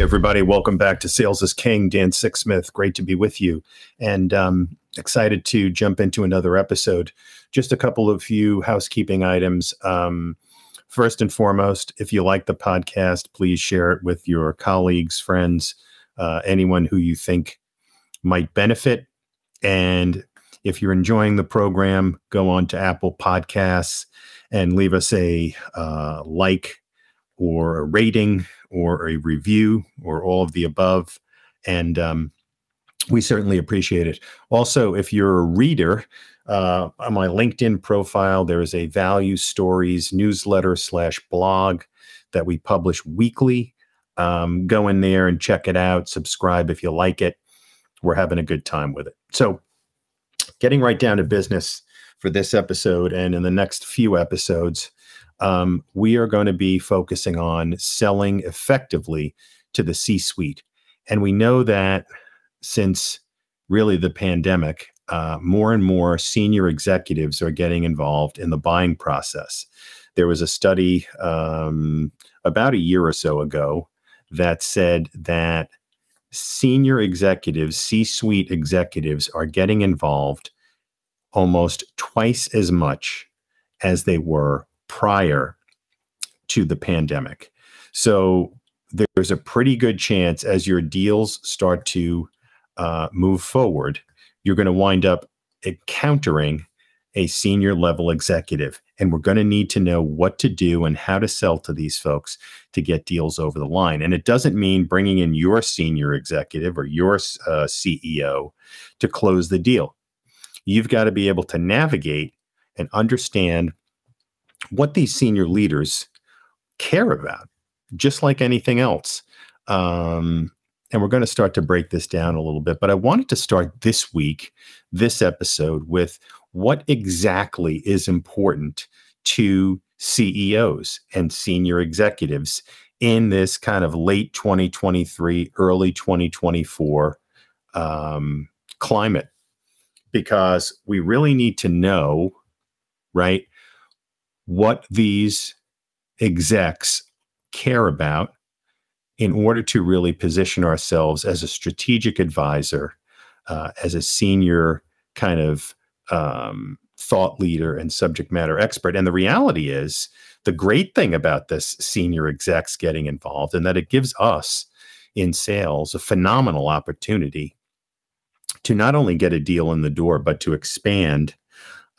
Hey, everybody. Welcome back to Sales is King. Dan Sixsmith. Great to be with you. And excited to jump into another episode. Just a couple of few housekeeping items. First and foremost, if you like the podcast, please share it with your colleagues, friends, anyone who you think might benefit. And if you're enjoying the program, go on to Apple Podcasts and leave us a like or a rating or a review or all of the above. And we certainly appreciate it. Also, if you're a reader, on my LinkedIn profile, there is a Value Stories newsletter / blog that we publish weekly. Go in there and check it out. Subscribe if you like it. We're having a good time with it. So getting right down to business for this episode and in the next few episodes, we are going to be focusing on selling effectively to the C-suite. And we know that since really the pandemic, more and more senior executives are getting involved in the buying process. There was a study about a year or so ago that said that senior executives, C-suite executives, are getting involved almost twice as much as they were prior to the pandemic. So there's a pretty good chance as your deals start to move forward, you're going to wind up encountering a senior level executive. And we're going to need to know what to do and how to sell to these folks to get deals over the line. And it doesn't mean bringing in your senior executive or your CEO to close the deal. You've got to be able to navigate and understand what these senior leaders care about, just like anything else. And we're going to start to break this down a little bit. But I wanted to start this week, this episode, with what exactly is important to CEOs and senior executives in this kind of late 2023, early 2024 climate, because we really need to know, right, what these execs care about in order to really position ourselves as a strategic advisor, as a senior kind of thought leader and subject matter expert. And the reality is, the great thing about this senior execs getting involved and that it gives us in sales a phenomenal opportunity to not only get a deal in the door, but to expand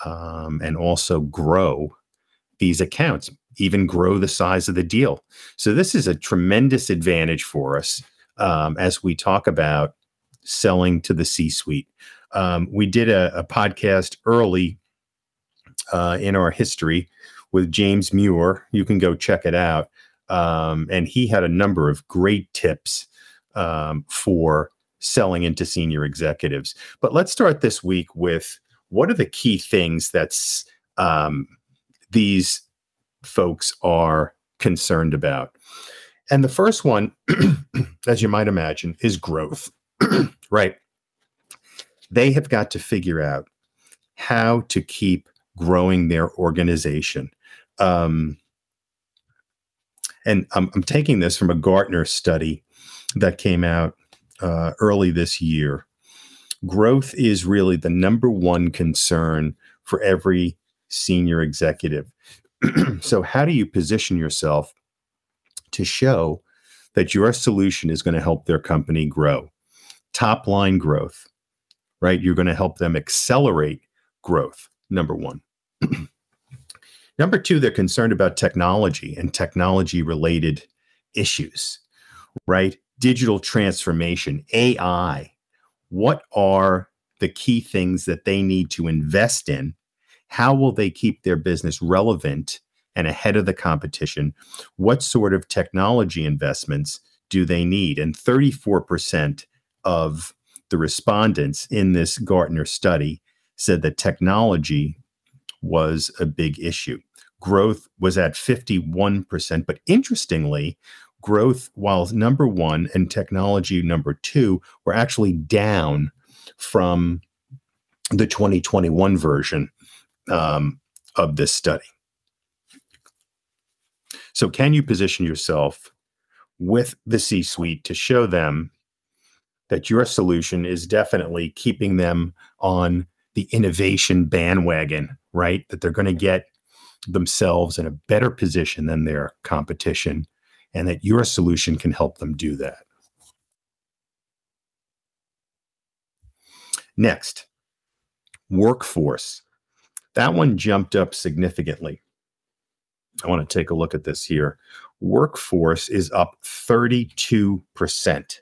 and also grow these accounts, even grow the size of the deal. So this is a tremendous advantage for us as we talk about selling to the C-suite. We did a podcast early in our history with James Muir. You can go check it out. And he had a number of great tips for selling into senior executives. But let's start this week with what are the key things that's these folks are concerned about. And the first one, as you might imagine, is growth, right? They have got to figure out how to keep growing their organization. And I'm taking this from a Gartner study that came out early this year. Growth is really the number one concern for every senior executive. So how do you position yourself to show that your solution is going to help their company grow? Top line growth, right? You're going to help them accelerate growth, number one. Number two, they're concerned about technology and technology-related issues, right? Digital transformation, AI. What are the key things that they need to invest in? How will they keep their business relevant and ahead of the competition? What sort of technology investments do they need? And 34% of the respondents in this Gartner study said that technology was a big issue. Growth was at 51%. But interestingly, growth, while number one and technology number two, were actually down from the 2021 version of this study. So can you position yourself with the C-suite to show them that your solution is definitely keeping them on the innovation bandwagon, right? That they're going to get themselves in a better position than their competition, and that your solution can help them do that. Next, workforce. That one jumped up significantly. I want to take a look at this here. Workforce is up 32%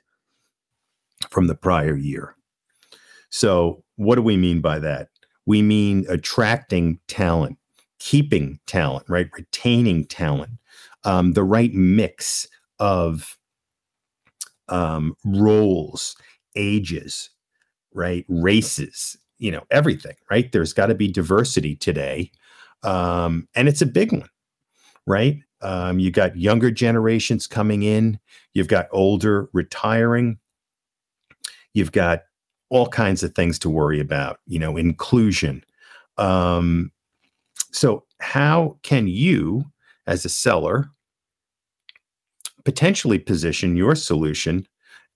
from the prior year. So what do we mean by that? We mean attracting talent, keeping talent, right? Retaining talent, the right mix of roles, ages, right? Races, you know, everything, right? There's got to be diversity today. And it's a big one, right? You got younger generations coming in. You've got older retiring. You've got all kinds of things to worry about, you know, inclusion. So how can you, as a seller, potentially position your solution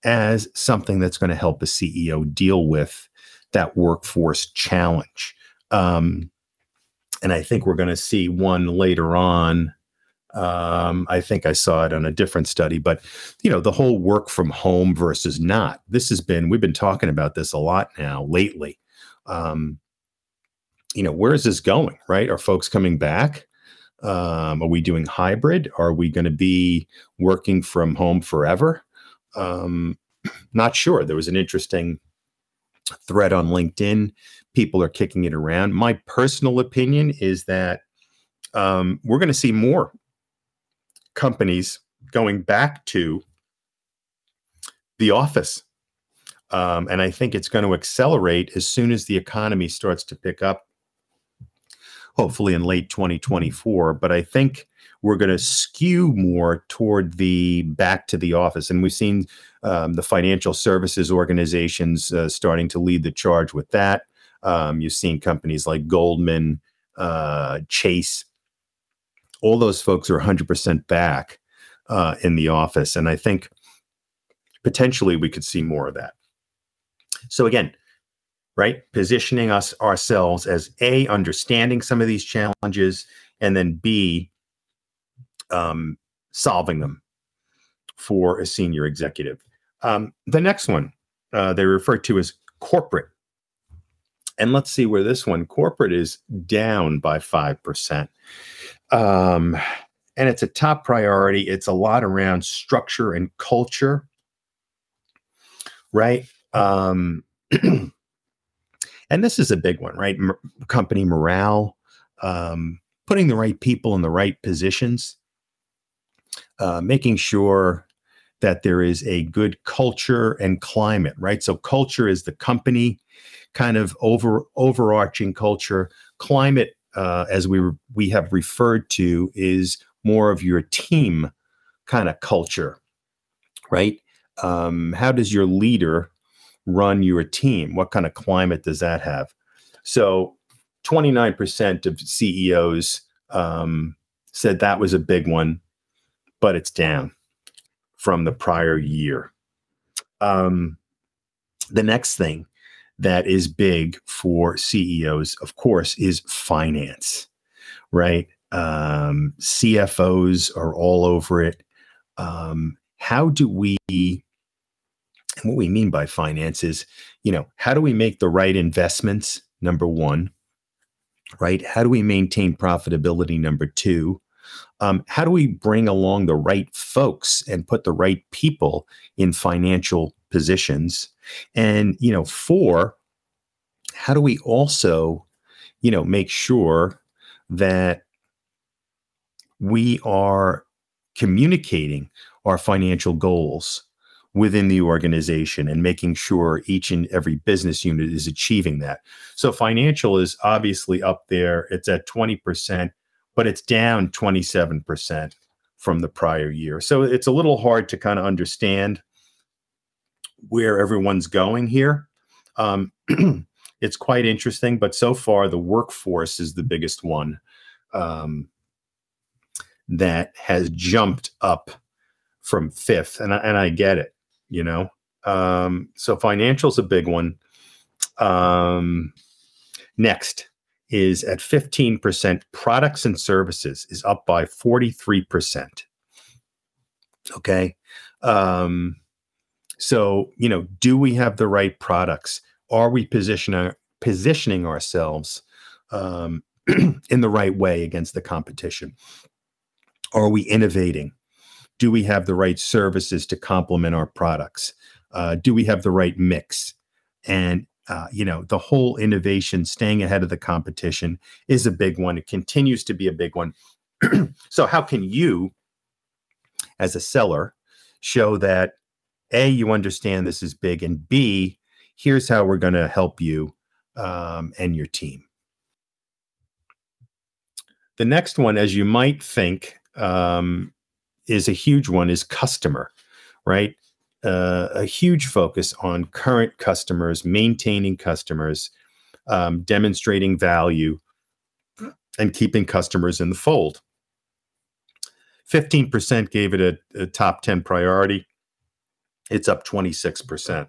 as something that's going to help a CEO deal with that workforce challenge? And I think we're going to see one later on. I think I saw it on a different study, but you know, the whole work from home versus not. This has been, we've been talking about this a lot now lately. You know, where is this going, right? Are folks coming back? Are we doing hybrid? Are we going to be working from home forever? Not sure. There was an interesting thread on LinkedIn. People are kicking it around. My personal opinion is that we're going to see more companies going back to the office. And I think it's going to accelerate as soon as the economy starts to pick up, hopefully in late 2024. But I think we're going to skew more toward the back to the office. And we've seen the financial services organizations starting to lead the charge with that. You've seen companies like Goldman, Chase. All those folks are 100% back in the office. And I think potentially we could see more of that. So again, right, positioning us ourselves as A, understanding some of these challenges, and then B, solving them for a senior executive. The next one they refer to as corporate. And let's see where this one, corporate, is down by 5%. And it's a top priority. It's a lot around structure and culture, right? And this is a big one, right? Company morale, putting the right people in the right positions, making sure that there is a good culture and climate, right? So culture is the company kind of overarching culture. Climate, as we have referred to, is more of your team kind of culture, right? How does your leader run your team? What kind of climate does that have? So 29% of CEOs said that was a big one, but it's down from the prior year. The next thing that is big for CEOs, of course, is finance, right? CFOs are all over it. How do we, and what we mean by finance is, you know, how do we make the right investments, number one, right? How do we maintain profitability, number two? How do we bring along the right folks and put the right people in financial positions? And, you know, four, how do we also, you know, make sure that we are communicating our financial goals within the organization and making sure each and every business unit is achieving that? So financial is obviously up there. It's at 20%, but it's down 27% from the prior year. So it's a little hard to kind of understand where everyone's going here. It's quite interesting, but so far the workforce is the biggest one that has jumped up from fifth, and I get it, you know. So financial's a big one. Next is at 15%, products and services is up by 43%. Okay. So, you know, do we have the right products? Are we positioning ourselves in the right way against the competition? Are we innovating? Do we have the right services to complement our products? Do we have the right mix? And, you know, the whole innovation, staying ahead of the competition is a big one. It continues to be a big one. So how can you, as a seller, show that, A, you understand this is big, and B, here's how we're going to help you and your team. The next one, as you might think, is a huge one, is customer, right? A huge focus on current customers, maintaining customers, demonstrating value, and keeping customers in the fold. 15% gave it a top 10 priority. It's up 26%.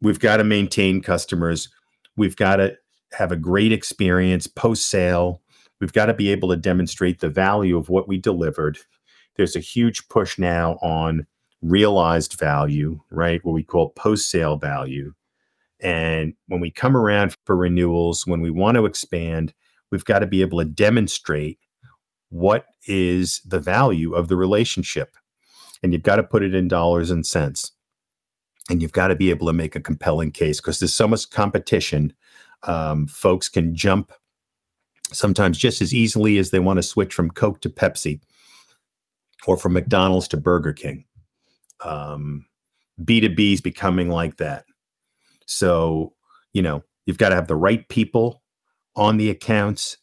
We've got to maintain customers. We've got to have a great experience post-sale. We've got to be able to demonstrate the value of what we delivered. There's a huge push now on realized value, right? What we call post-sale value. And when we come around for renewals, when we want to expand, we've got to be able to demonstrate what is the value of the relationship. And you've got to put it in dollars and cents. And you've got to be able to make a compelling case because there's so much competition. Folks can jump sometimes just as easily as they want to switch from Coke to Pepsi or from McDonald's to Burger King. B2B is becoming like that. So, you know, you've got to have the right people on the accounts.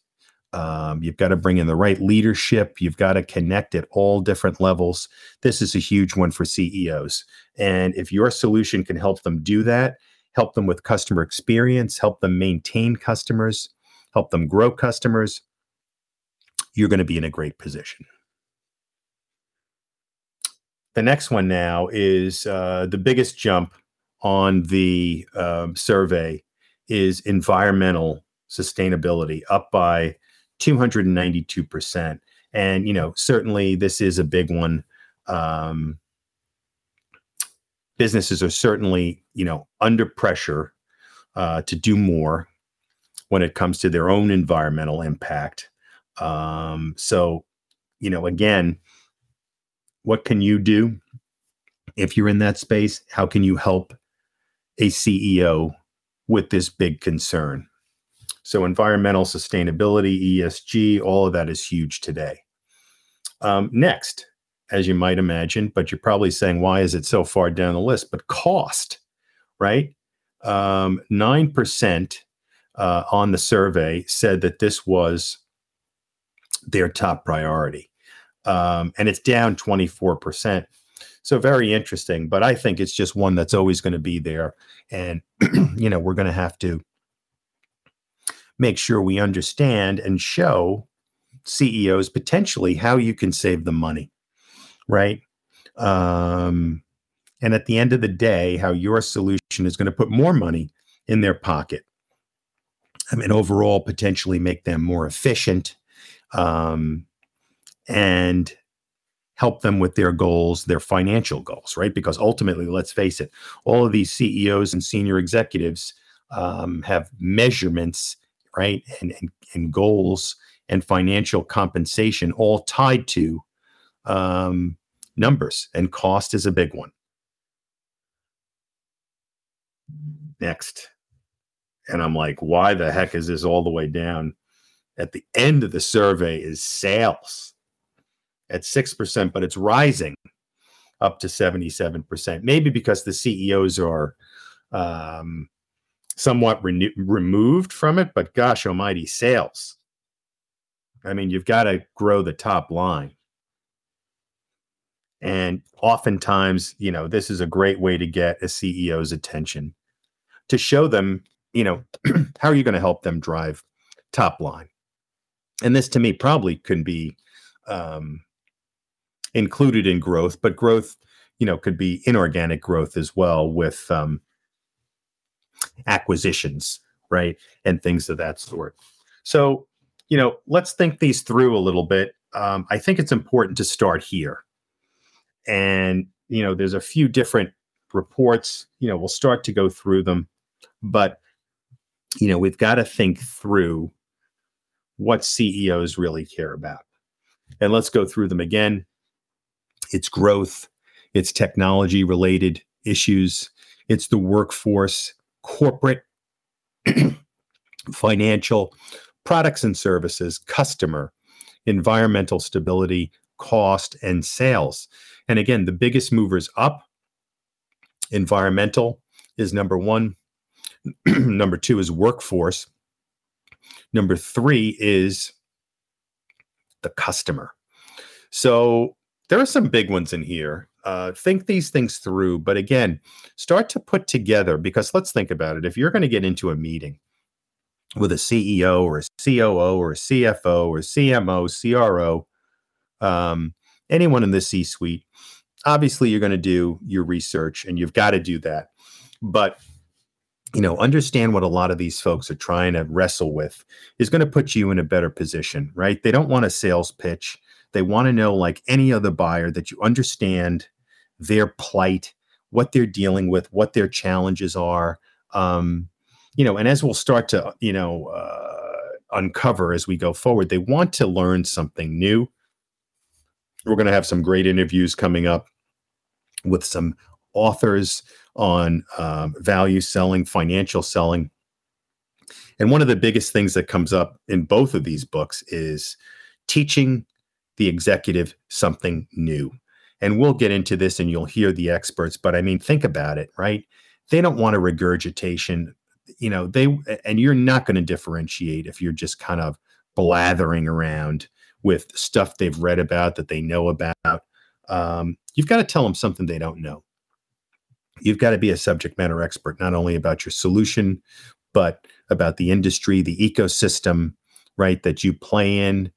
You've got to bring in the right leadership. You've got to connect at all different levels. This is a huge one for CEOs. And if your solution can help them do that, help them with customer experience, help them maintain customers, help them grow customers, you're going to be in a great position. The next one now is the biggest jump on the survey is environmental sustainability, up by 292%. And, you know, certainly this is a big one. Businesses are certainly, you know, under pressure to do more when it comes to their own environmental impact. So, you know, again, what can you do if you're in that space? How can you help a CEO with this big concern? So environmental sustainability, ESG, all of that is huge today. Next, as you might imagine, but you're probably saying, why is it so far down the list? But cost, right? 9% on the survey said that this was their top priority. And it's down 24%. So very interesting, but I think it's just one that's always going to be there. And, you know, we're going to have to make sure we understand and show CEOs potentially how you can save them money, right? And at the end of the day, how your solution is going to put more money in their pocket. I mean, overall, potentially make them more efficient and help them with their goals, their financial goals, right? Because ultimately, let's face it, all of these CEOs and senior executives have measurements, right? And goals and financial compensation all tied to numbers, and cost is a big one. Next. And I'm like, why the heck is this all the way down? At the end of the survey is sales at 6%, but it's rising up to 77%, maybe because the CEOs are, somewhat removed from it, but gosh almighty, sales. I mean, you've got to grow the top line. And oftentimes, you know, this is a great way to get a CEO's attention, to show them, you know, how are you going to help them drive top line? And this to me probably could be included in growth, but growth, you know, could be inorganic growth as well with acquisitions, right? And things of that sort. So, you know, let's think these through a little bit. I think it's important to start here. And, you know, there's a few different reports, you know, we'll start to go through them, but, you know, we've got to think through what CEOs really care about. And let's go through them again. It's growth, it's technology related issues, it's the workforce, corporate, financial, products and services, customer, environmental stability, cost, and sales. And again, the biggest movers up, environmental is number one. Number two is workforce. Number three is the customer. So there are some big ones in here. Think these things through, but again, start to put together, because let's think about it. If you're going to get into a meeting with a CEO or a COO or a CFO or CMO, CRO, anyone in the C-suite, obviously you're going to do your research and you've got to do that. But, you know, understand what a lot of these folks are trying to wrestle with is going to put you in a better position, right? They don't want a sales pitch. They want to know, like any other buyer, that you understand their plight, what they're dealing with, what their challenges are, you know, and as we'll start to, you know, uncover as we go forward, they want to learn something new. We're going to have some great interviews coming up with some authors on value selling, financial selling. And one of the biggest things that comes up in both of these books is teaching the executive something new. And we'll get into this and you'll hear the experts, but I mean, think about it, right? They don't want a regurgitation. You know, and you're not going to differentiate if you're just kind of blathering around with stuff they've read about, that they know about. You've got to tell them something they don't know. You've got to be a subject matter expert, not only about your solution, but about the industry, the ecosystem, right, that you play in,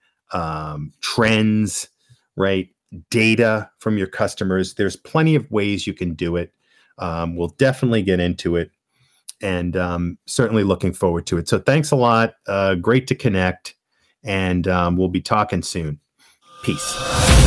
trends, right, data from your customers. There's plenty of ways you can do it. We'll definitely get into it. And certainly looking forward to it. So thanks a lot. Great to connect. And we'll be talking soon. Peace.